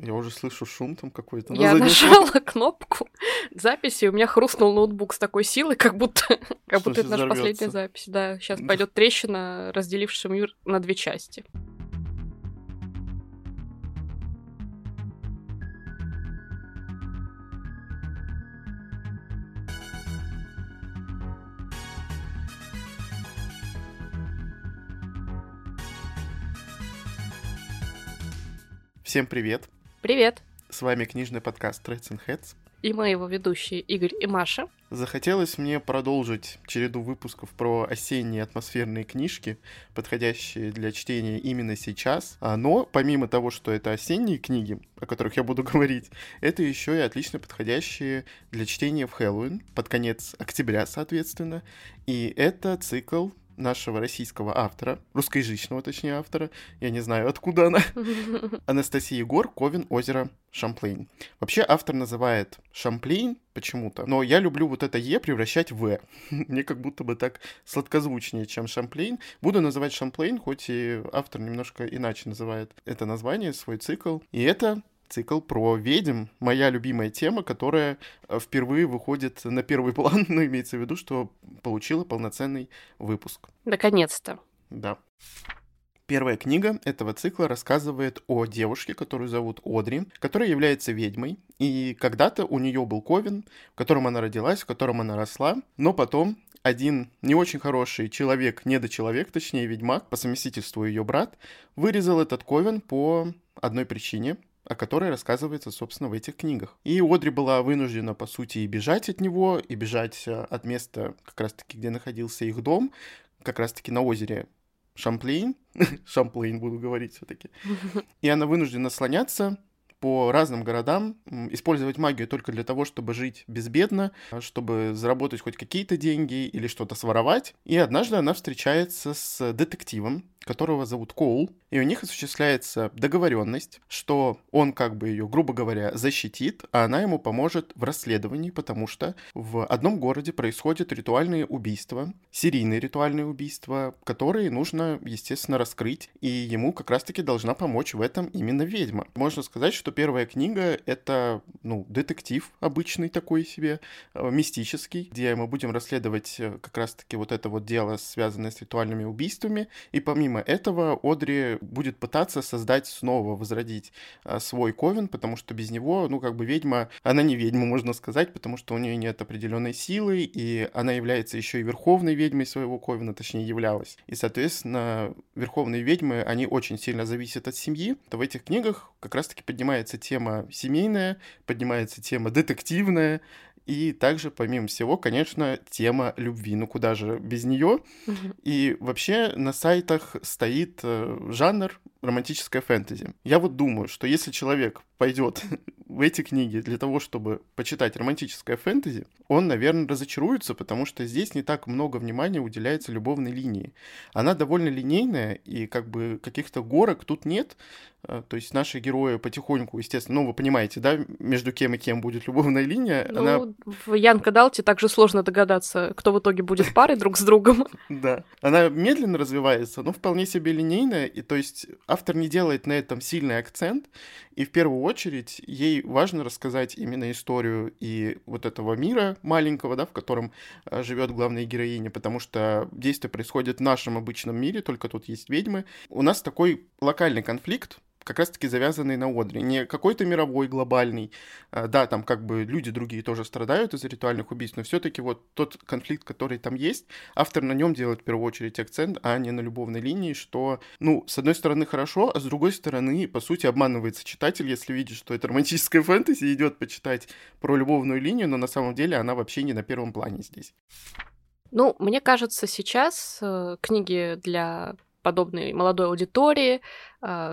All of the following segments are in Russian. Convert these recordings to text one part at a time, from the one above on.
Я уже слышу шум там какой-то. Я нажала кнопку записи, и у меня хрустнул ноутбук с такой силой, как будто это наша последняя запись. Да, сейчас пойдет трещина, разделившая мир на две части. Всем привет! Привет! С вами книжный подкаст Reading Heads. И мы его ведущие Игорь и Маша. Захотелось мне продолжить череду выпусков про осенние атмосферные книжки, подходящие для чтения именно сейчас. Но помимо того, что это осенние книги, о которых я буду говорить, это еще и отлично подходящие для чтения в Хэллоуин, под конец октября, соответственно. И это цикл нашего российского автора, русскоязычного, точнее, автора, я не знаю, откуда она, Анастасии Гор, «Ковен озера Шамплейн». Вообще, автор называет Шамплейн почему-то, но я люблю вот это «е» превращать в «э». Мне как будто бы так сладкозвучнее, чем Шамплейн. Буду называть Шамплейн, хоть и автор немножко иначе называет это название, свой цикл. И это цикл про ведьм, моя любимая тема, которая впервые выходит на первый план, но имеется в виду, что получила полноценный выпуск. Наконец-то. Да. Первая книга этого цикла рассказывает о девушке, которую зовут Одри, которая является ведьмой, и когда-то у нее был ковен, в котором она родилась, в котором она росла, но потом один не очень хороший человек, недочеловек, точнее ведьмак, по совместительству ее брат, вырезал этот ковен по одной причине, о которой рассказывается, собственно, в этих книгах. И Одри была вынуждена, по сути, и бежать от него, и бежать от места, как раз-таки, где находился их дом, как раз-таки на озере Шамплейн. Шамплейн буду говорить все-таки. И она вынуждена слоняться по разным городам, использовать магию только для того, чтобы жить безбедно, чтобы заработать хоть какие-то деньги или что-то своровать. И однажды она встречается с детективом, которого зовут Коул, и у них осуществляется договоренность, что он как бы ее, грубо говоря, защитит, а она ему поможет в расследовании, потому что в одном городе происходят ритуальные убийства, серийные ритуальные убийства, которые нужно, естественно, раскрыть, и ему как раз-таки должна помочь в этом именно ведьма. Можно сказать, что первая книга — это, детектив обычный такой себе, мистический, где мы будем расследовать как раз-таки вот это вот дело, связанное с ритуальными убийствами, и помимо этого Одри будет пытаться возродить свой ковен, потому что без него, ведьма, она не ведьма, можно сказать, потому что у нее нет определенной силы, и она является еще и верховной ведьмой своего ковена, точнее являлась. И, соответственно, верховные ведьмы, они очень сильно зависят от семьи. В этих книгах как раз-таки поднимается тема семейная, поднимается тема детективная, и также, помимо всего, конечно, тема любви. Куда же без нее? И вообще на сайтах стоит жанр романтическое фэнтези. Я думаю, что если человек пойдет в эти книги для того, чтобы почитать романтическое фэнтези, он, наверное, разочаруется, потому что здесь не так много внимания уделяется любовной линии. Она довольно линейная, и каких-то горок тут нет. То есть наши герои потихоньку, естественно, вы понимаете, да, между кем и кем будет любовная линия. В Янка Далте также сложно догадаться, кто в итоге будет парой друг с другом. Да. Она медленно развивается, но вполне себе линейная, и то есть автор не делает на этом сильный акцент, и в первую очередь ей важно рассказать именно историю и вот этого мира маленького, да, в котором живет главная героиня, потому что действие происходит в нашем обычном мире, только тут есть ведьмы. У нас такой локальный конфликт, как раз-таки завязанный на Одри. Не какой-то мировой, глобальный. Да, там люди другие тоже страдают из-за ритуальных убийств, но все-таки вот тот конфликт, который там есть, автор на нем делает в первую очередь акцент, а не на любовной линии, что, с одной стороны, хорошо, а с другой стороны, по сути, обманывается читатель, если видит, что это романтическая фэнтези, идет почитать про любовную линию, но на самом деле она вообще не на первом плане здесь. Мне кажется, сейчас книги для подобной молодой аудитории,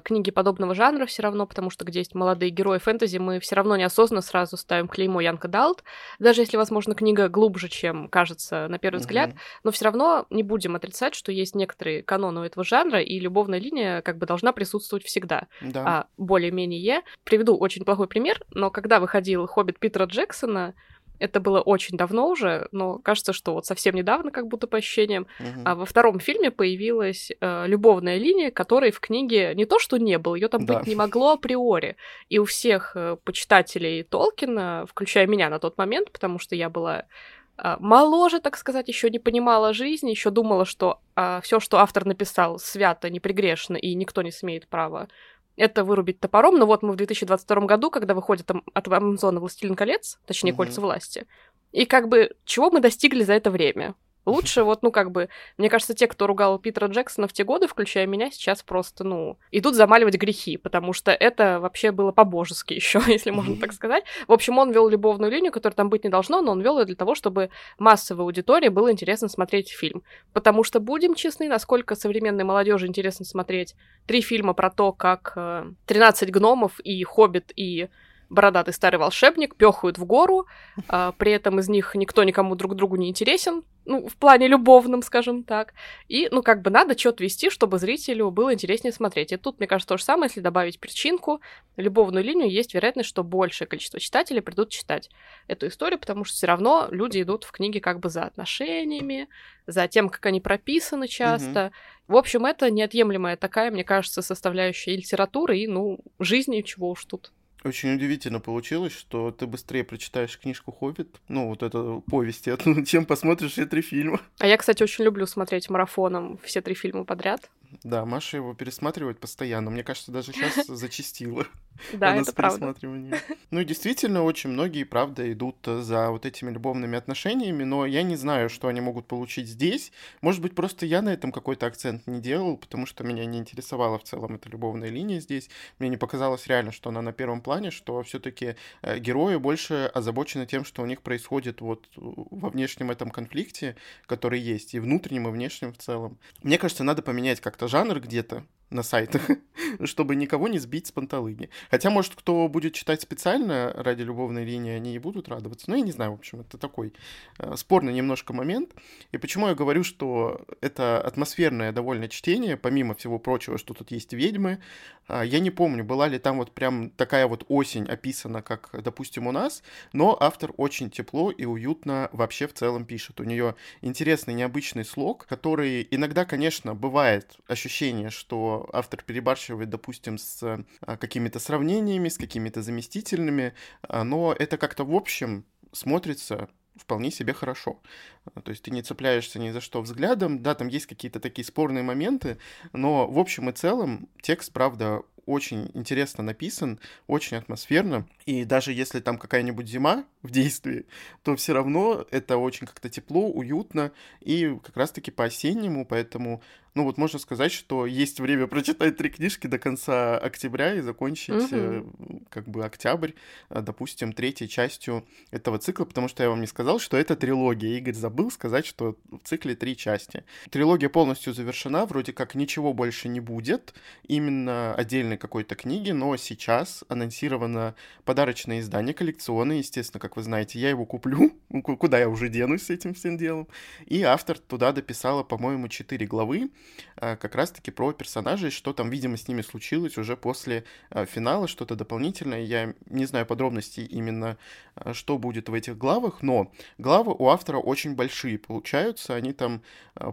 книги подобного жанра все равно, потому что где есть молодые герои фэнтези, мы все равно неосознанно сразу ставим клеймо Янка Далт, даже если, возможно, книга глубже, чем кажется на первый взгляд, но все равно не будем отрицать, что есть некоторые каноны у этого жанра, и любовная линия должна присутствовать всегда. Да. Более-менее. Приведу очень плохой пример, но когда выходил «Хоббит» Питера Джексона, Это было очень давно уже, но кажется, что вот совсем недавно, как будто по ощущениям. А во втором фильме появилась любовная линия, которой в книге не то что не было, ее там быть не могло априори. И у всех почитателей Толкина, включая меня на тот момент, потому что я была моложе, так сказать, еще не понимала жизни, еще думала, что все, что автор написал, свято, непрегрешно, и никто не имеет права это вырубить топором. Но вот мы в 2022 году, когда выходит от Амазона «Властелин колец», точнее, «Кольца власти», и как бы чего мы достигли за это время? Лучше вот, ну как бы, мне кажется, те, кто ругал Питера Джексона в те годы, включая меня, сейчас просто, ну, идут замаливать грехи, потому что это вообще было по-божески еще, если можно так сказать. В общем, он вел любовную линию, которой там быть не должно, но он вел ее для того, чтобы массовой аудитории было интересно смотреть фильм. Потому что, будем честны, насколько современной молодежи интересно смотреть 3 фильма про то, как 13 гномов и Хоббит, и бородатый старый волшебник пёхают в гору, при этом из них никто никому друг другу не интересен, ну, в плане любовном, скажем так. И, ну, как бы надо чё-то вести, чтобы зрителю было интереснее смотреть. И тут, мне кажется, то же самое, если добавить перчинку, любовную линию, есть вероятность, что большее количество читателей придут читать эту историю, потому что все равно люди идут в книги как бы за отношениями, за тем, как они прописаны часто. В общем, это неотъемлемая такая, мне кажется, составляющая и литературы, и, ну, жизни, чего уж тут. Очень удивительно получилось, что ты быстрее прочитаешь книжку «Хоббит», ну, вот это повесть, чем посмотришь все 3 фильма. А я, кстати, очень люблю смотреть марафоном все 3 фильма подряд. Да, Маша его пересматривает постоянно. Мне кажется, даже сейчас зачастила. Да, это правда. Ну и действительно, очень многие, правда, идут за вот этими любовными отношениями, но я не знаю, что они могут получить здесь. Может быть, просто я на этом какой-то акцент не делал, потому что меня не интересовала в целом эта любовная линия здесь. Мне не показалось реально, что она на первом плане, что все-таки герои больше озабочены тем, что у них происходит вот во внешнем этом конфликте, который есть, и внутреннем, и внешнем в целом. Мне кажется, надо поменять как-то жанр где-то на сайтах, чтобы никого не сбить с панталыги. Хотя, может, кто будет читать специально ради любовной линии, они и будут радоваться. Но я не знаю, в общем, это такой спорный немножко момент. И почему я говорю, что это атмосферное довольно чтение, помимо всего прочего, что тут есть ведьмы. Я не помню, была ли там вот прям такая вот осень описана, как, допустим, у нас, но автор очень тепло и уютно вообще в целом пишет. У нее интересный, необычный слог, который иногда, конечно, бывает ощущение, что автор перебарщивает, допустим, с какими-то сравнениями, с какими-то заместительными, но это как-то в общем смотрится вполне себе хорошо. То есть ты не цепляешься ни за что взглядом, да, там есть какие-то такие спорные моменты, но в общем и целом текст, правда, очень интересно написан, очень атмосферно, и даже если там какая-нибудь зима в действии, то все равно это очень как-то тепло, уютно, и как раз-таки по-осеннему, поэтому, ну вот можно сказать, что есть время прочитать 3 книжки до конца октября и закончить как бы октябрь, допустим, 3-й частью этого цикла, потому что я вам не сказал, что это трилогия, Игорь забыл сказать, что в цикле 3 части. Трилогия полностью завершена, вроде как ничего больше не будет, именно отдельно какой-то книги, но сейчас анонсировано подарочное издание, коллекционное, естественно, как вы знаете, я его куплю, куда я уже денусь с этим всем делом, и автор туда дописала, по-моему, 4 главы, как раз-таки про персонажей, что там, видимо, с ними случилось уже после финала, что-то дополнительное, я не знаю подробностей именно, что будет в этих главах, но главы у автора очень большие получаются, они там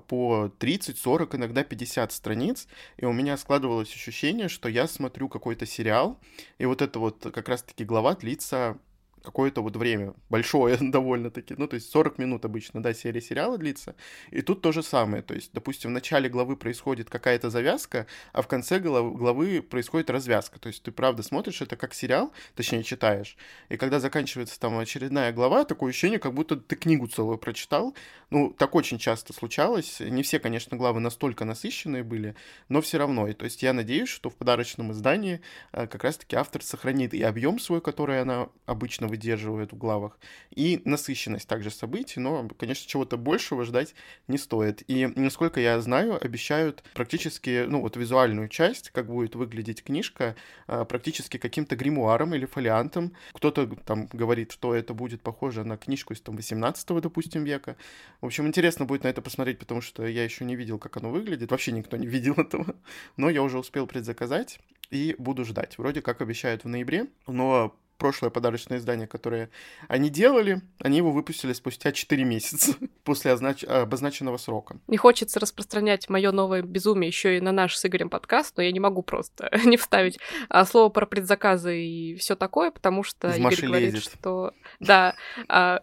по 30, 40, иногда 50 страниц, и у меня складывалось ощущение, что я смотрю какой-то сериал, и вот эта вот как раз-таки глава длится какое-то вот время, большое довольно-таки, ну, то есть 40 минут обычно, да, серия сериала длится, и тут то же самое, то есть, допустим, в начале главы происходит какая-то завязка, а в конце главы происходит развязка, то есть ты, правда, смотришь это как сериал, точнее, читаешь, и когда заканчивается там очередная глава, такое ощущение, как будто ты книгу целую прочитал, ну, так очень часто случалось, не все, конечно, главы настолько насыщенные были, но все равно, и то есть я надеюсь, что в подарочном издании как раз-таки автор сохранит и объем свой, который она обычно выдерживает в главах, и насыщенность также событий, но, конечно, чего-то большего ждать не стоит. И, насколько я знаю, обещают практически, ну, вот визуальную часть, как будет выглядеть книжка, практически каким-то гримуаром или фолиантом. Кто-то там говорит, что это будет похоже на книжку из там 18-го, допустим, века. В общем, интересно будет на это посмотреть, потому что я еще не видел, как оно выглядит. Вообще никто не видел этого, но я уже успел предзаказать и буду ждать. Вроде как обещают в ноябре, но прошлое подарочное издание, которое они делали, они его выпустили спустя 4 месяца после обозначенного срока. Не хочется распространять мое новое безумие еще и на наш с Игорем подкаст, но я не могу просто не вставить слово про предзаказы и все такое, потому что Игорь говорит, что да,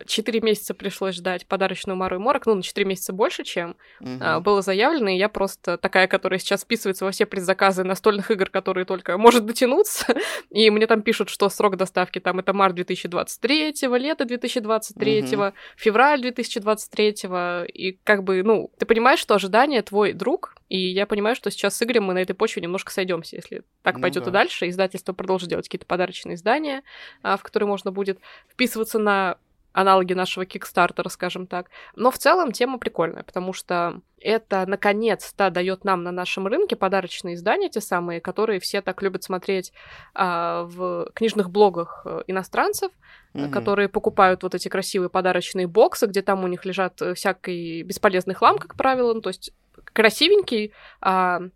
4 месяца пришлось ждать подарочную Мару и Морок, ну, на 4 месяца больше, чем было заявлено, и я просто такая, которая сейчас вписывается во все предзаказы настольных игр, которые только может дотянуться, и мне там пишут, что срок доставки там это март 2023, лето 2023, февраль 2023, и как бы, ну, ты понимаешь, что ожидание твой друг, и я понимаю, что сейчас с Игорем мы на этой почве немножко сойдемся, если так пойдет и дальше, издательство продолжит делать какие-то подарочные издания, в которые можно будет вписываться на аналоги нашего Кикстартера, скажем так. Но в целом тема прикольная, потому что это, наконец-то, дает нам на нашем рынке подарочные издания, те самые, которые все так любят смотреть в книжных блогах иностранцев, которые покупают вот эти красивые подарочные боксы, где там у них лежат всякий бесполезный хлам, как правило, ну, то есть красивенький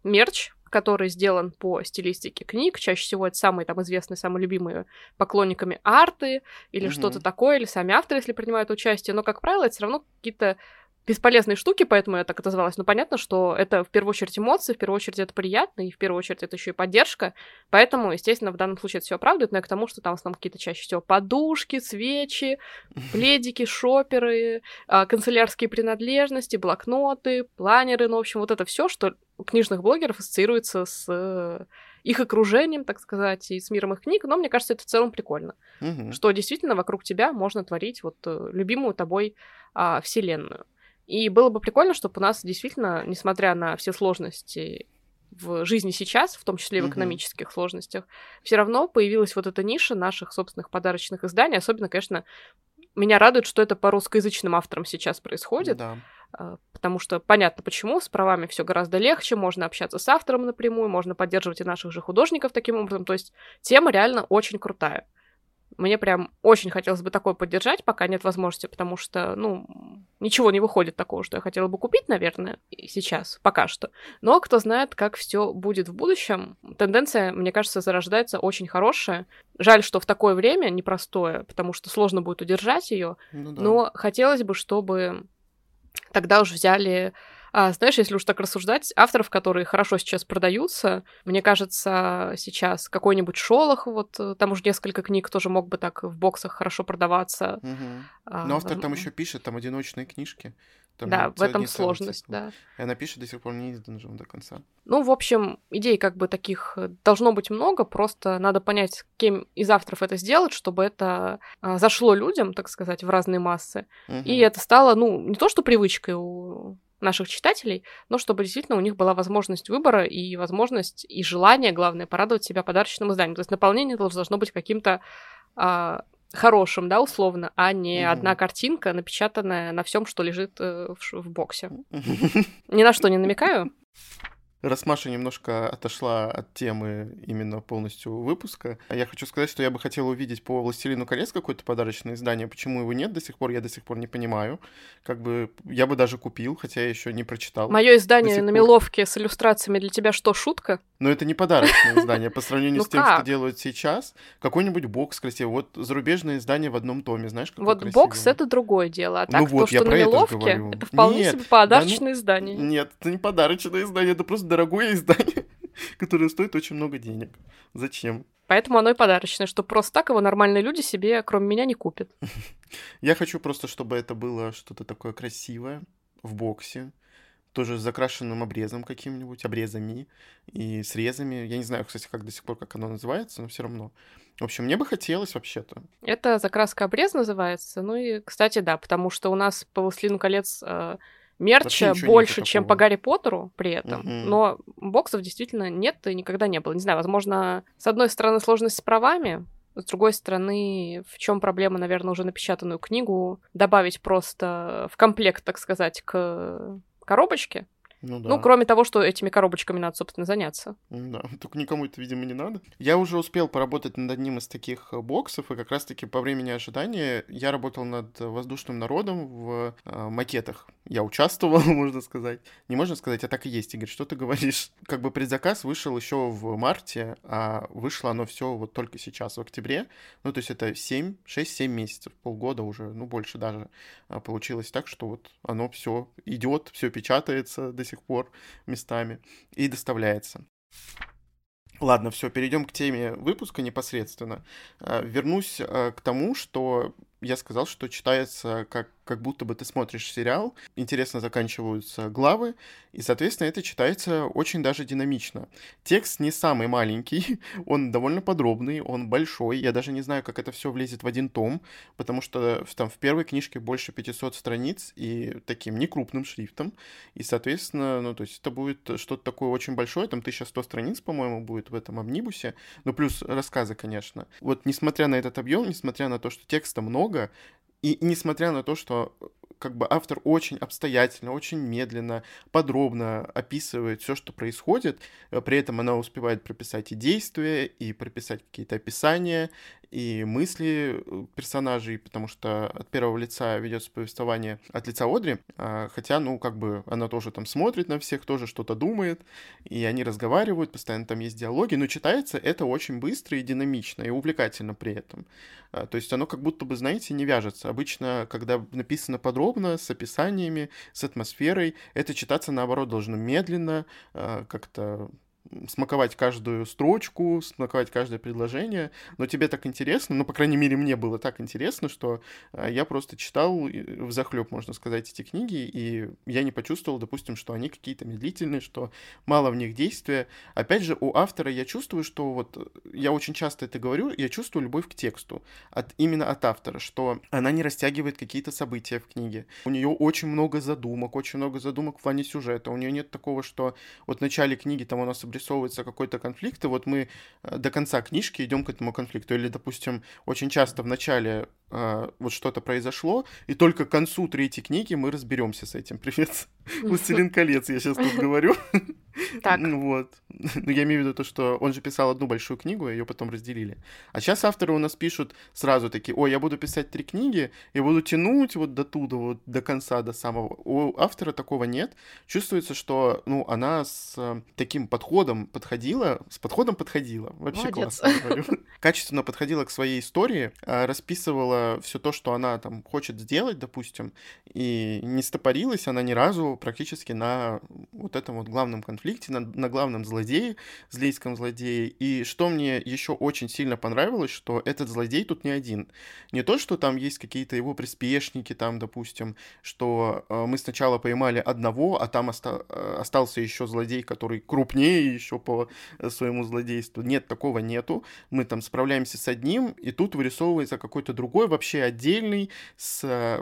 мерч, который сделан по стилистике книг. Чаще всего это самые там известные, самые любимые поклонниками арты или что-то такое, или сами авторы, если принимают участие. Но, как правило, это все равно какие-то бесполезные штуки, поэтому я так отозвалась. Но понятно, что это в первую очередь эмоции, в первую очередь это приятно, и в первую очередь это еще и поддержка. Поэтому, естественно, в данном случае это все оправдывает, но и к тому, что там в основном какие-то чаще всего подушки, свечи, пледики, шоперы, канцелярские принадлежности, блокноты, планеры, ну, в общем, вот это все, что у книжных блогеров ассоциируется с их окружением, так сказать, и с миром их книг, но мне кажется, это в целом прикольно, что действительно вокруг тебя можно творить вот любимую тобой вселенную. И было бы прикольно, чтобы у нас действительно, несмотря на все сложности в жизни сейчас, в том числе и в экономических сложностях, все равно появилась вот эта ниша наших собственных подарочных изданий. Особенно, конечно, меня радует, что это по русскоязычным авторам сейчас происходит, потому что понятно почему, с правами все гораздо легче, можно общаться с автором напрямую, можно поддерживать и наших же художников таким образом. То есть тема реально очень крутая. Мне прям очень хотелось бы такое поддержать, пока нет возможности, потому что, ну, ничего не выходит такого, что я хотела бы купить, наверное, сейчас, пока что. Но кто знает, как все будет в будущем. Тенденция, мне кажется, зарождается очень хорошая. Жаль, что в такое время непростое, потому что сложно будет удержать ее. Но хотелось бы, чтобы тогда уж взяли... знаешь, если уж так рассуждать, авторов, которые хорошо сейчас продаются, мне кажется, сейчас какой-нибудь Шолох, вот там уже несколько книг тоже мог бы так в боксах хорошо продаваться. Но автор там еще пишет, там одиночные книжки. Там в этом сложность, И она пишет, до сих пор не издан же он до конца. Ну, в общем, идей как бы таких должно быть много, просто надо понять, кем из авторов это сделать, чтобы это зашло людям, так сказать, в разные массы. И это стало, ну, не то что привычкой у наших читателей, но чтобы действительно у них была возможность выбора и возможность, и желание, главное, порадовать себя подарочным изданием. То есть наполнение должно быть каким-то хорошим, да, условно, а не одна картинка, напечатанная на всем, что лежит в боксе. Ни на что не намекаю. Раз Маша немножко отошла от темы именно полностью выпуска, я хочу сказать, что я бы хотела увидеть по «Властелину колец» какое-то подарочное издание. Почему его нет до сих пор, я до сих пор не понимаю. Как бы я бы даже купил, хотя я еще не прочитал. Мое издание на меловке с иллюстрациями для тебя что, шутка? Но это не подарочное издание по сравнению с тем, что делают сейчас. Какой-нибудь бокс красивый. Вот зарубежное издание в одном томе, знаешь, какой красивый. Вот бокс — это другое дело. А так то, что на меловке, это вполне себе подарочное издание. Нет, это не подарочное издание, это просто дорогое издание, которое стоит очень много денег. Зачем? Поэтому оно и подарочное, что просто так его нормальные люди себе, кроме меня, не купят. Я хочу просто, чтобы это было что-то такое красивое в боксе, тоже с закрашенным обрезом каким-нибудь, обрезами и срезами. Я не знаю, кстати, как до сих пор, как оно называется, но все равно. В общем, мне бы хотелось вообще-то. Это закраска обрез называется. Ну и, кстати, да, потому что у нас по «Властелину колец» мерча больше, чем по Гарри Поттеру при этом, но боксов действительно нет и никогда не было. Не знаю, возможно, с одной стороны сложность с правами, с другой стороны, в чем проблема, наверное, уже напечатанную книгу добавить просто в комплект, так сказать, к коробочке. Ну, кроме того, что этими коробочками надо, собственно, заняться. Только никому это, видимо, не надо. Я уже успел поработать над одним из таких боксов, и как раз-таки по времени ожидания я работал над «Воздушным народом» в макетах. я участвовал, можно сказать. Не можно сказать, а так и есть, Игорь, что ты говоришь? Как бы предзаказ вышел еще в марте, а вышло оно все вот только сейчас, в октябре. Ну, то есть это 6-7 месяцев, полгода уже, ну, больше даже. Получилось так, что вот оно все идет, все печатается до сих пор местами и доставляется. Ладно, все, перейдем к теме выпуска непосредственно. Вернусь к тому, что я сказал, что читается как будто бы ты смотришь сериал, интересно заканчиваются главы, и, соответственно, это читается очень даже динамично. Текст не самый маленький, он довольно подробный, он большой, я даже не знаю, как это все влезет в один том, потому что там в первой книжке больше 500 страниц и таким некрупным шрифтом, и, соответственно, ну, то есть это будет что-то такое очень большое, там 1100 страниц, по-моему, будет в этом амнибусе, ну, плюс рассказы, конечно. Вот, несмотря на этот объем, несмотря на то, что текста много, и несмотря на то, что как бы автор очень обстоятельно, очень медленно, подробно описывает все, что происходит, при этом она успевает прописать и действия, и прописать какие-то описания, и мысли персонажей, потому что от первого лица ведется повествование от лица Одри, хотя, ну, как бы она тоже там смотрит на всех, тоже что-то думает, и они разговаривают, постоянно там есть диалоги, но читается это очень быстро и динамично, и увлекательно при этом. То есть оно как будто бы, знаете, не вяжется. Обычно, когда написано подробно, с описаниями, с атмосферой, это читаться, наоборот, должно медленно, как-то смаковать каждую строчку, смаковать каждое предложение, но тебе так интересно, ну, по крайней мере, мне было так интересно, что я просто читал взахлёб, можно сказать, эти книги, и я не почувствовал, допустим, что они какие-то медлительные, что мало в них действия. Опять же, у автора я чувствую, что вот, я очень часто это говорю, я чувствую любовь к тексту, именно от автора, что она не растягивает какие-то события в книге. У нее очень много задумок в плане сюжета, у нее нет такого, что вот в начале книги там у нас рисовывается какой-то конфликт, и вот мы до конца книжки идем к этому конфликту. Или, допустим, очень часто в начале вот что-то произошло, и только к концу третьей книги мы разберемся с этим. Привет, «Властелин колец», я сейчас тут говорю. Так. Вот. Но я имею в виду то, что он же писал одну большую книгу, и ее потом разделили. А сейчас авторы у нас пишут сразу такие: ой, я буду писать 3 книги, я буду тянуть вот до туда, вот до конца, до самого. У автора такого нет. Чувствуется, что, ну, она с таким подходила. Вообще молодец. Классно, говорю. Качественно подходила к своей истории, расписывала все то, что она там хочет сделать, допустим, и не стопорилась она ни разу практически на вот этом вот главном конфликте, на главном злодее, злейском злодее. И что мне еще очень сильно понравилось, что этот злодей тут не один. Не то, что там есть какие-то его приспешники, там, допустим, что мы сначала поймали одного, а там остался еще злодей, который крупнее еще по своему злодейству. Нет, такого нету. Мы там справляемся с одним, и тут вырисовывается какой-то другой, вообще отдельный, с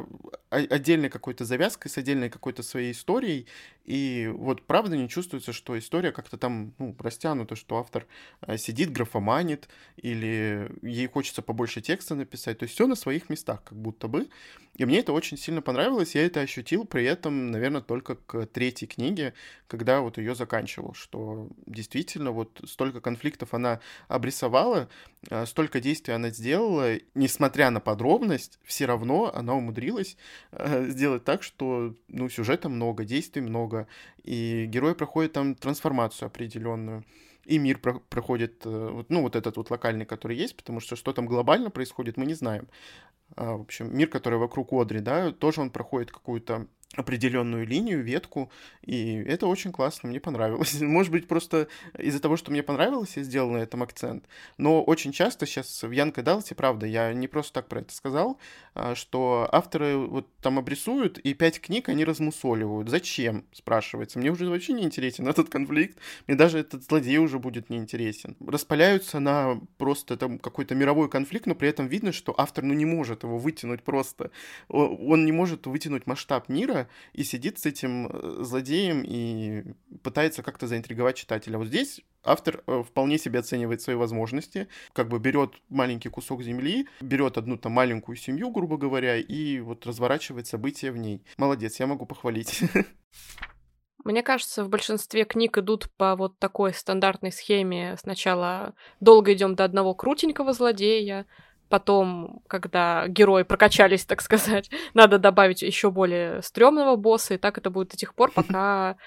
отдельной какой-то завязкой, с отдельной какой-то своей историей. И вот правда не чувствуется, что история как-то там, ну, растянута, что автор сидит, графоманит, или ей хочется побольше текста написать. То есть все на своих местах как будто бы. И мне это очень сильно понравилось, я это ощутил при этом, наверное, только к третьей книге, когда вот ее заканчивал, что действительно вот столько конфликтов она обрисовала, столько действий она сделала, несмотря на подробность, все равно она умудрилась сделать так, что, ну, сюжета много, действий много, и герои проходят там трансформацию определенную. И мир проходит, ну, вот этот вот локальный, который есть, потому что что там глобально происходит, мы не знаем. В общем, мир, который вокруг Одри, да, тоже он проходит какую-то определенную линию, ветку, и это очень классно, мне понравилось. Может быть, просто из-за того, что мне понравилось, я сделал на этом акцент, но очень часто сейчас в Янка Далти, правда, я не просто так про это сказал, что авторы вот там обрисуют, и 5 книг они размусоливают. Зачем, спрашивается. Мне уже вообще не интересен этот конфликт, мне даже этот злодей уже будет не интересен. Распыляются на просто там какой-то мировой конфликт, но при этом видно, что автор, ну, не может его вытянуть просто. Он не может вытянуть масштаб мира, и сидит с этим злодеем и пытается как-то заинтриговать читателя. Вот здесь автор вполне себе оценивает свои возможности, как бы берет маленький кусок земли, берет одну там маленькую семью, грубо говоря, и вот разворачивает события в ней. Молодец, я могу похвалить. Мне кажется, в большинстве книг идут по вот такой стандартной схеме. Сначала долго идем до одного крутенького злодея, Потом, когда герои прокачались, так сказать, надо добавить еще более стрёмного босса, и так это будет до тех пор, пока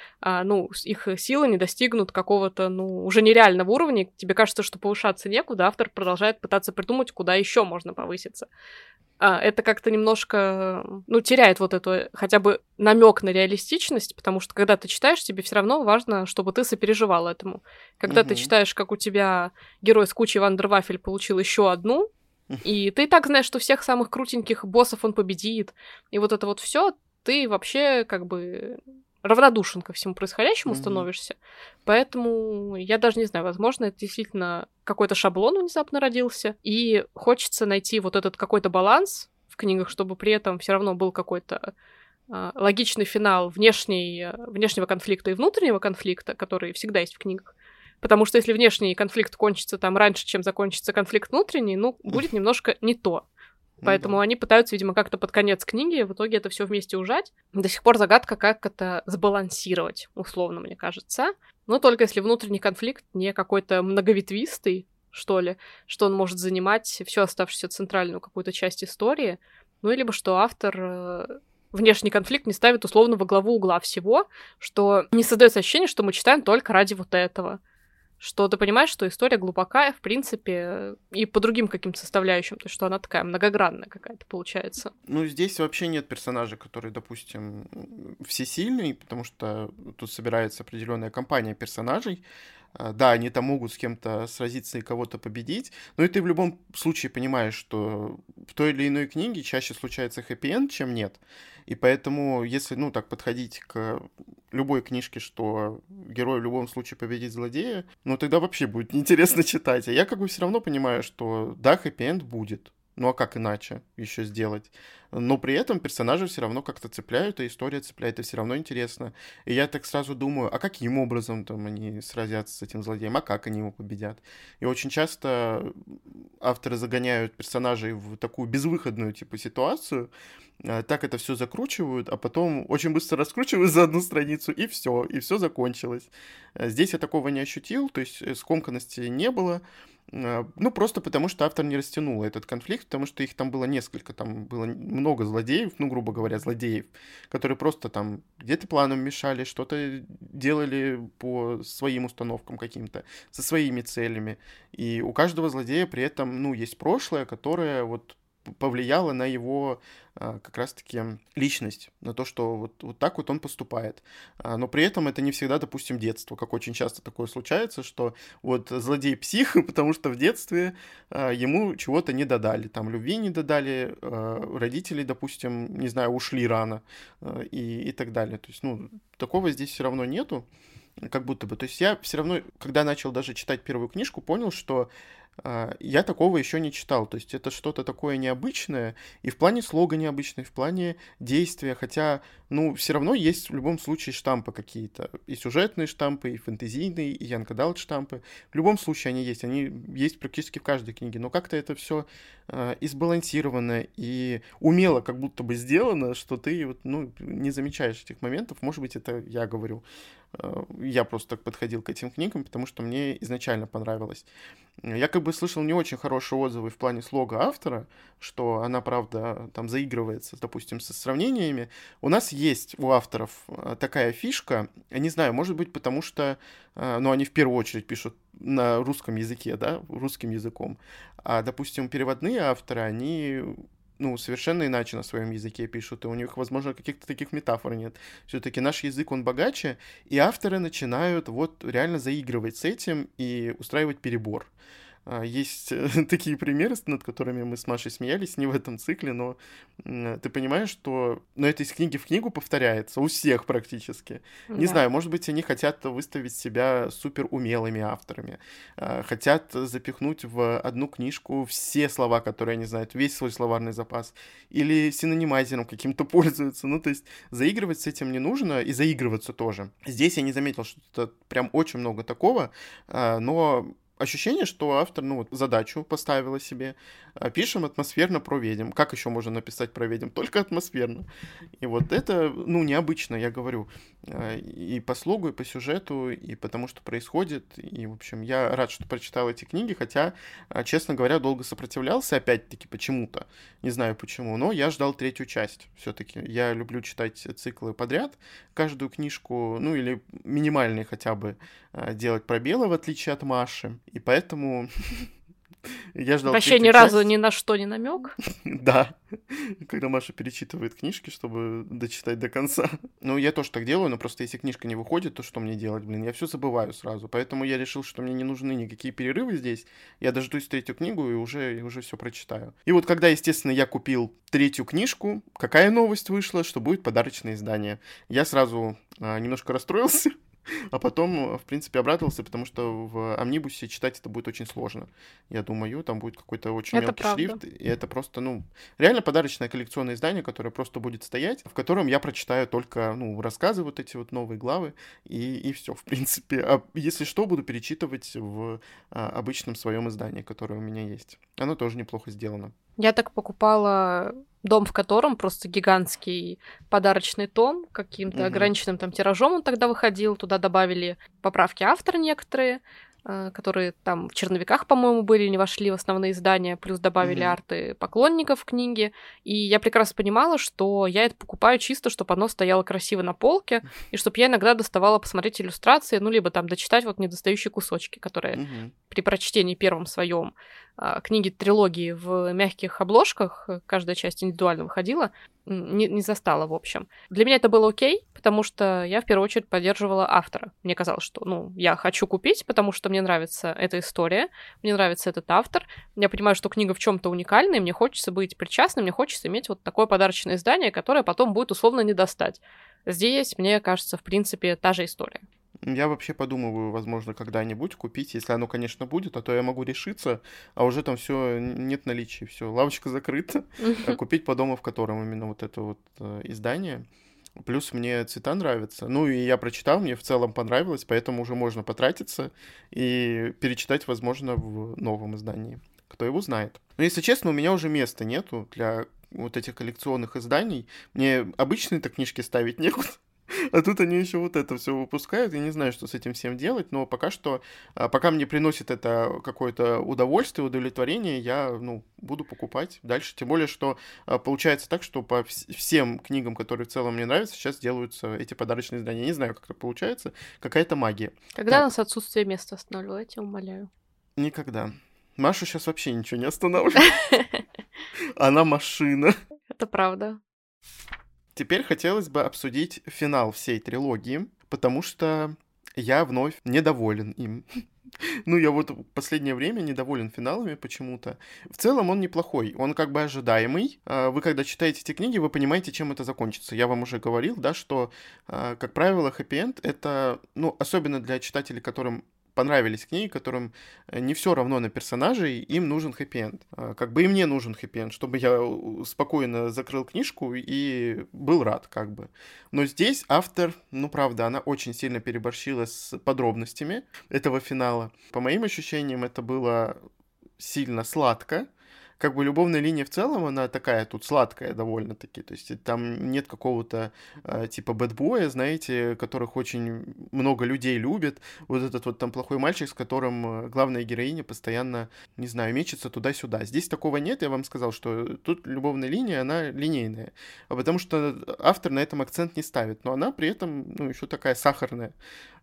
их силы не достигнут какого-то, уже нереального уровня. Тебе кажется, что повышаться некуда, автор продолжает пытаться придумать, куда еще можно повыситься. Это как-то немножко, теряет вот эту хотя бы намек на реалистичность, потому что когда ты читаешь, тебе все равно важно, чтобы ты сопереживал этому. Когда ты читаешь, как у тебя герой с кучей вандервафель получил еще одну, и ты и так знаешь, что всех самых крутеньких боссов он победит. И вот это вот все, ты вообще как бы равнодушен ко всему происходящему становишься. Поэтому я даже не знаю, возможно, это действительно какой-то шаблон внезапно родился. И хочется найти вот этот какой-то баланс в книгах, чтобы при этом все равно был какой-то логичный финал внешнего конфликта и внутреннего конфликта, который всегда есть в книгах. Потому что если внешний конфликт кончится там раньше, чем закончится конфликт внутренний, будет немножко не то. Поэтому они пытаются, видимо, как-то под конец книги в итоге это все вместе ужать. До сих пор загадка, как это сбалансировать, условно, мне кажется. Но только если внутренний конфликт не какой-то многоветвистый, что ли, что он может занимать всю оставшуюся центральную какую-то часть истории. Либо что автор внешний конфликт не ставит условно во главу угла всего, что не создается ощущение, что мы читаем только ради вот этого. Что ты понимаешь, что история глубокая, в принципе, и по другим каким-то составляющим, то есть что она такая многогранная какая-то получается. Здесь вообще нет персонажа, который, допустим, всесильный, потому что тут собирается определенная компания персонажей. Да, они там могут с кем-то сразиться и кого-то победить, но и ты в любом случае понимаешь, что в той или иной книге чаще случается хэппи-энд, чем нет. И поэтому, если, так подходить к любой книжке, что герой в любом случае победит злодея, тогда вообще будет неинтересно читать. А я все равно понимаю, что да, хэппи-энд будет. А как иначе еще сделать? Но при этом персонажи все равно как-то цепляют, а история цепляет, и все равно интересно. И я так сразу думаю, а каким образом там они сразятся с этим злодеем, а как они его победят? И очень часто авторы загоняют персонажей в такую безвыходную ситуацию, так это все закручивают, а потом очень быстро раскручивают за одну страницу, и все закончилось. Здесь я такого не ощутил, то есть скомканности не было. Просто потому, что автор не растянул этот конфликт, потому что их там было несколько, там было много злодеев, грубо говоря, злодеев, которые просто там где-то планом мешали, что-то делали по своим установкам каким-то, со своими целями, и у каждого злодея при этом, есть прошлое, которое повлияло на его как раз-таки личность, на то, что вот так он поступает. Но при этом это не всегда, допустим, детство, как очень часто такое случается, что злодей псих, потому что в детстве ему чего-то не додали, там любви не додали, родители, допустим, не знаю, ушли рано и так далее. То есть, такого здесь все равно нету, как будто бы. То есть я все равно, когда начал даже читать первую книжку, понял, что я такого еще не читал, то есть это что-то такое необычное, и в плане слога необычное, и в плане действия, хотя, все равно есть в любом случае штампы какие-то, и сюжетные штампы, и фэнтезийные, и янг-эдалт штампы, в любом случае они есть практически в каждой книге, но как-то это все и сбалансировано, и умело как будто бы сделано, что ты не замечаешь этих моментов, может быть, это я говорю. Я просто так подходил к этим книгам, потому что мне изначально понравилось. Я слышал не очень хорошие отзывы в плане слога автора, что она, правда, там заигрывается, допустим, со сравнениями. У нас есть у авторов такая фишка, я не знаю, может быть, потому что, они в первую очередь пишут на русском языке, да, русским языком. А, допустим, переводные авторы, они совершенно иначе на своем языке пишут, и у них, возможно, каких-то таких метафор нет. Все-таки наш язык, он богаче, и авторы начинают реально заигрывать с этим и устраивать перебор. Есть такие примеры, над которыми мы с Машей смеялись, не в этом цикле, но ты понимаешь, что это из книги в книгу повторяется, у всех практически. Да. Не знаю, может быть, они хотят выставить себя суперумелыми авторами, хотят запихнуть в одну книжку все слова, которые они знают, весь свой словарный запас, или синонимайзером каким-то пользуются. То есть заигрывать с этим не нужно, и заигрываться тоже. Здесь я не заметил, что прям очень много такого, но ощущение, что автор, ну, вот, задачу поставила себе. Пишем атмосферно про ведьм. Как еще можно написать про ведьм? Только атмосферно. И вот это, ну, необычно, я говорю. И по слогу, и по сюжету, и потому что происходит. И, в общем, я рад, что прочитал эти книги, хотя, честно говоря, долго сопротивлялся, опять-таки, почему-то. Не знаю почему, но я ждал третью часть. Все-таки я люблю читать циклы подряд, каждую книжку, ну, или минимальные хотя бы, делать пробелы, в отличие от Маши. И поэтому... Я ждал вообще ни разу ни на что не намек. Да, когда Маша перечитывает книжки, чтобы дочитать до конца. Ну, я тоже так делаю, но просто если книжка не выходит, то что мне делать, блин? Я все забываю сразу. Поэтому я решил, что мне не нужны никакие перерывы здесь. Я дождусь третью книгу и уже все прочитаю. И вот когда, естественно, я купил третью книжку, какая новость вышла, что будет подарочное издание. Я сразу немножко расстроился. А потом, в принципе, обрадовался, потому что в «Амнибусе» читать это будет очень сложно. Я думаю, там будет какой-то очень это мелкий шрифт. И это просто, ну, реально подарочное коллекционное издание, которое просто будет стоять, в котором я прочитаю только, ну, рассказы, вот эти вот новые главы, и все, в принципе. А если что, буду перечитывать в обычном своем издании, которое у меня есть. Оно тоже неплохо сделано. Я так покупала... Дом, в котором просто гигантский подарочный том, каким-то ограниченным там тиражом он тогда выходил. Туда добавили поправки автора некоторые, которые там в черновиках, по-моему, были, не вошли в основные издания, плюс добавили арты поклонников книги. И я прекрасно понимала, что я это покупаю чисто, чтобы оно стояло красиво на полке, и чтобы я иногда доставала посмотреть иллюстрации, ну, либо там дочитать вот недостающие кусочки, которые при прочтении первом своем книги трилогии в мягких обложках, каждая часть индивидуально выходила, не застала, в общем. Для меня это было окей, потому что я в первую очередь поддерживала автора. Мне казалось, что, ну, я хочу купить, потому что мне нравится эта история, мне нравится этот автор, я понимаю, что книга в чем-то уникальная, мне хочется быть причастной, мне хочется иметь вот такое подарочное издание, которое потом будет условно не достать. Здесь, мне кажется, в принципе, та же история. Я вообще подумываю, возможно, когда-нибудь купить, если оно, конечно, будет, а то я могу решиться, а уже там все нет наличия, все, лавочка закрыта, купить по дому, в котором именно вот это вот издание. Плюс мне цвета нравятся. Ну, и я прочитал, мне в целом понравилось, поэтому уже можно потратиться и перечитать, возможно, в новом издании. Кто его знает. Но, если честно, у меня уже места нету для вот этих коллекционных изданий. Мне обычные-то книжки ставить некуда. А тут они еще вот это все выпускают, я не знаю, что с этим всем делать, но пока что, пока мне приносит это какое-то удовольствие, удовлетворение, я, ну, буду покупать дальше, тем более, что получается так, что по всем книгам, которые в целом мне нравятся, сейчас делаются эти подарочные издания, я не знаю, как это получается, какая-то магия. Когда так. Нас отсутствие места останавливало, я тебя умоляю. Никогда. Машу сейчас вообще ничего не останавливает. Она машина. Это правда. Теперь хотелось бы обсудить финал всей трилогии, потому что я вновь недоволен им. Ну, я вот в последнее время недоволен финалами почему-то. В целом он неплохой, он как бы ожидаемый. Вы, когда читаете эти книги, вы понимаете, чем это закончится. Я вам уже говорил, да, что, как правило, хэппи-энд — это, ну, особенно для читателей, которым понравились книги, которым не все равно на персонажей, им нужен хэппи-энд. Как бы и мне нужен хэппи-энд, чтобы я спокойно закрыл книжку и был рад, как бы. Но здесь автор, ну, правда, она очень сильно переборщила с подробностями этого финала. По моим ощущениям, это было сильно сладко. Как бы любовная линия в целом, она такая тут сладкая довольно-таки, то есть там нет какого-то типа бэтбоя, знаете, которых очень много людей любят, вот этот вот там плохой мальчик, с которым главная героиня постоянно, не знаю, мечется туда-сюда. Здесь такого нет, я вам сказал, что тут любовная линия, она линейная, потому что автор на этом акцент не ставит, но она при этом, ну, еще такая сахарная.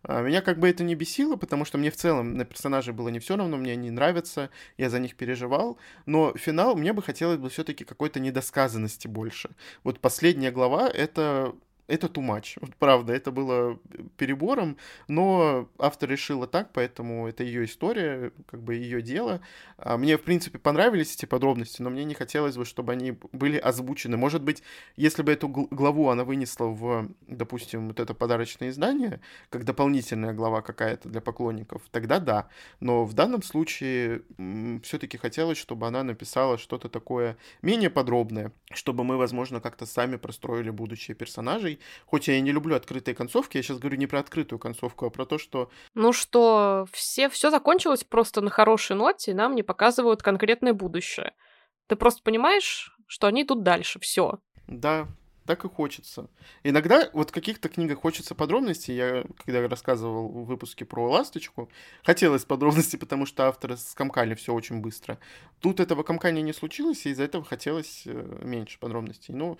Меня как бы это не бесило, потому что мне в целом на персонажей было не все равно, мне они нравятся, я за них переживал, но финал, мне бы хотелось бы все-таки какой-то недосказанности больше. Вот последняя глава, это too much. Вот правда, это было перебором, но автор решила так, поэтому это ее история, как бы ее дело. Мне, в принципе, понравились эти подробности, но мне не хотелось бы, чтобы они были озвучены. Может быть, если бы эту главу она вынесла в, допустим, вот это подарочное издание, как дополнительная глава какая-то для поклонников, тогда да. Но в данном случае все-таки хотелось, чтобы она написала что-то такое менее подробное, чтобы мы, возможно, как-то сами простроили будущее персонажей, хоть я и не люблю открытые концовки, я сейчас говорю не про открытую концовку, а про то, что... Ну что, все закончилось просто на хорошей ноте, и нам не показывают конкретное будущее. Ты просто понимаешь, что они идут дальше, все. Да, так и хочется. Иногда вот в каких-то книгах хочется подробностей. Я, когда рассказывал в выпуске про «Ласточку», хотелось подробностей, потому что авторы скомкали все очень быстро. Тут этого комкания не случилось, и из-за этого хотелось меньше подробностей. Ну,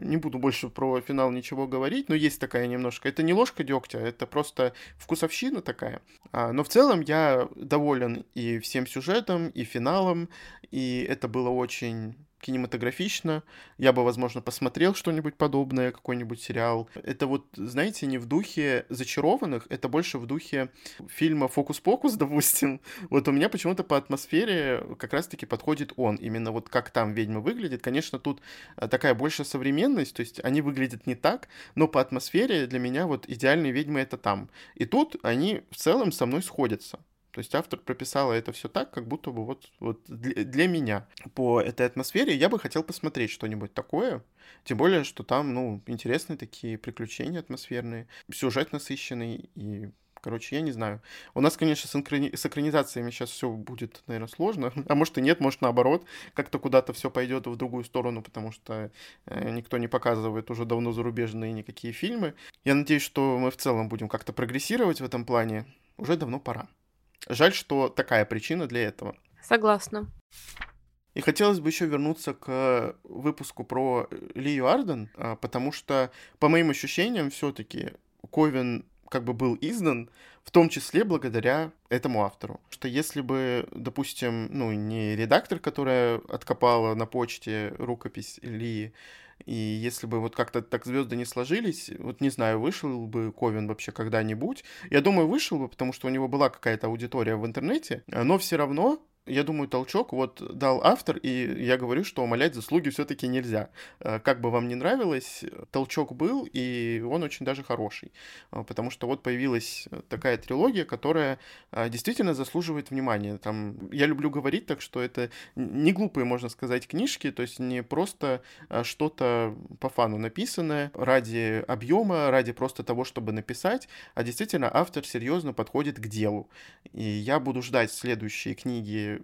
не буду больше про финал ничего говорить, но есть такая немножко. Это не ложка дегтя, это просто вкусовщина такая. Но в целом я доволен и всем сюжетом, и финалом, и это было очень... кинематографично. Я бы, возможно, посмотрел что-нибудь подобное, какой-нибудь сериал. Это вот, знаете, не в духе «Зачарованных», это больше в духе фильма «Фокус-покус», допустим. Вот у меня почему-то по атмосфере как раз-таки подходит он. Именно вот как там ведьма выглядит. Конечно, тут такая больше современность, то есть они выглядят не так, но по атмосфере для меня вот идеальные ведьмы — это там. И тут они в целом со мной сходятся. То есть автор прописала это все так, как будто бы вот для меня. По этой атмосфере я бы хотел посмотреть что-нибудь такое. Тем более, что там, интересные такие приключения атмосферные, сюжет насыщенный и... Короче, я не знаю. У нас, конечно, с экранизациями сейчас все будет, наверное, сложно. А может и нет, может наоборот. Как-то куда-то все пойдет в другую сторону, потому что никто не показывает уже давно зарубежные никакие фильмы. Я надеюсь, что мы в целом будем как-то прогрессировать в этом плане. Уже давно пора. Жаль, что такая причина для этого. Согласна. И хотелось бы еще вернуться к выпуску про Лию Арден, потому что, по моим ощущениям, все-таки Ковен как бы был издан, в том числе благодаря этому автору. Что если бы, допустим, не редактор, которая откопала на почте рукопись Лии, и если бы вот как-то так звезды не сложились, вот не знаю, вышел бы Ковен вообще когда-нибудь. Я думаю, вышел бы, потому что у него была какая-то аудитория в интернете, но все равно, я думаю, толчок вот дал автор, и я говорю, что умалять заслуги все-таки нельзя. Как бы вам ни нравилось, толчок был, и он очень даже хороший, потому что вот появилась такая трилогия, которая действительно заслуживает внимания. Там, я люблю говорить так, что это не глупые, можно сказать, книжки, то есть не просто что-то по фану написанное ради объема, ради просто того, чтобы написать, а действительно автор серьезно подходит к делу. И я буду ждать следующие книги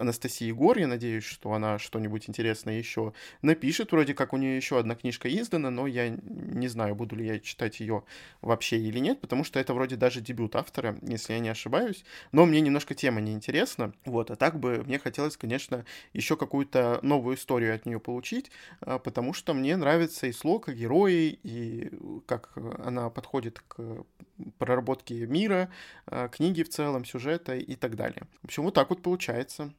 Анастасии Гор, я надеюсь, что она что-нибудь интересное еще напишет. Вроде как у нее еще одна книжка издана, но я не знаю, буду ли я читать ее вообще или нет, потому что это вроде даже дебют автора, если я не ошибаюсь. Но мне немножко тема неинтересна. Вот, а так бы мне хотелось, конечно, еще какую-то новую историю от нее получить, потому что мне нравится и слог, и герои, и как она подходит к проработке мира, книги в целом, сюжета и так далее. В общем, вот так вот получается.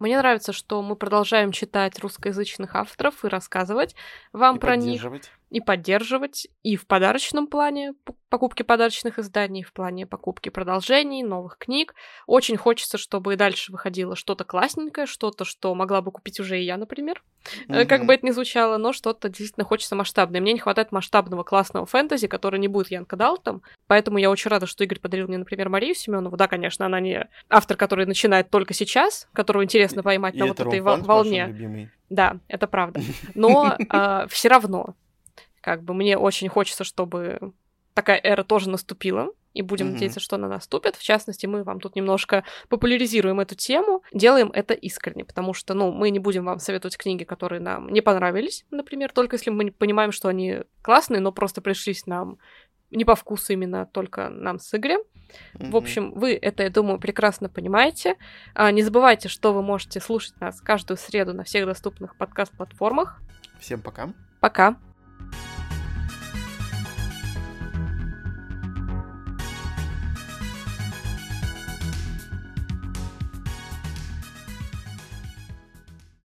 Мне нравится, что мы продолжаем читать русскоязычных авторов и рассказывать вам про них. И поддерживать. И в подарочном плане покупки подарочных изданий, в плане покупки продолжений, новых книг. Очень хочется, чтобы и дальше выходило что-то классненькое, что-то, что могла бы купить уже и я, например. Угу. Как бы это ни звучало, но что-то действительно хочется масштабное. Мне не хватает масштабного классного фэнтези, который не будет Янка Далтом. Поэтому я очень рада, что Игорь подарил мне, например, Марию Семёнову. Да, конечно, она не автор, который начинает только сейчас, которого интересно поймать на вот этой волне. Да, это правда. Но все равно... Как бы мне очень хочется, чтобы такая эра тоже наступила, и будем надеяться, что она наступит. В частности, мы вам тут немножко популяризируем эту тему, делаем это искренне, потому что, мы не будем вам советовать книги, которые нам не понравились, например, только если мы понимаем, что они классные, но просто пришлись нам не по вкусу именно только нам с Игорем. В общем, вы это, я думаю, прекрасно понимаете. Не забывайте, что вы можете слушать нас каждую среду на всех доступных подкаст-платформах. Всем пока. Пока.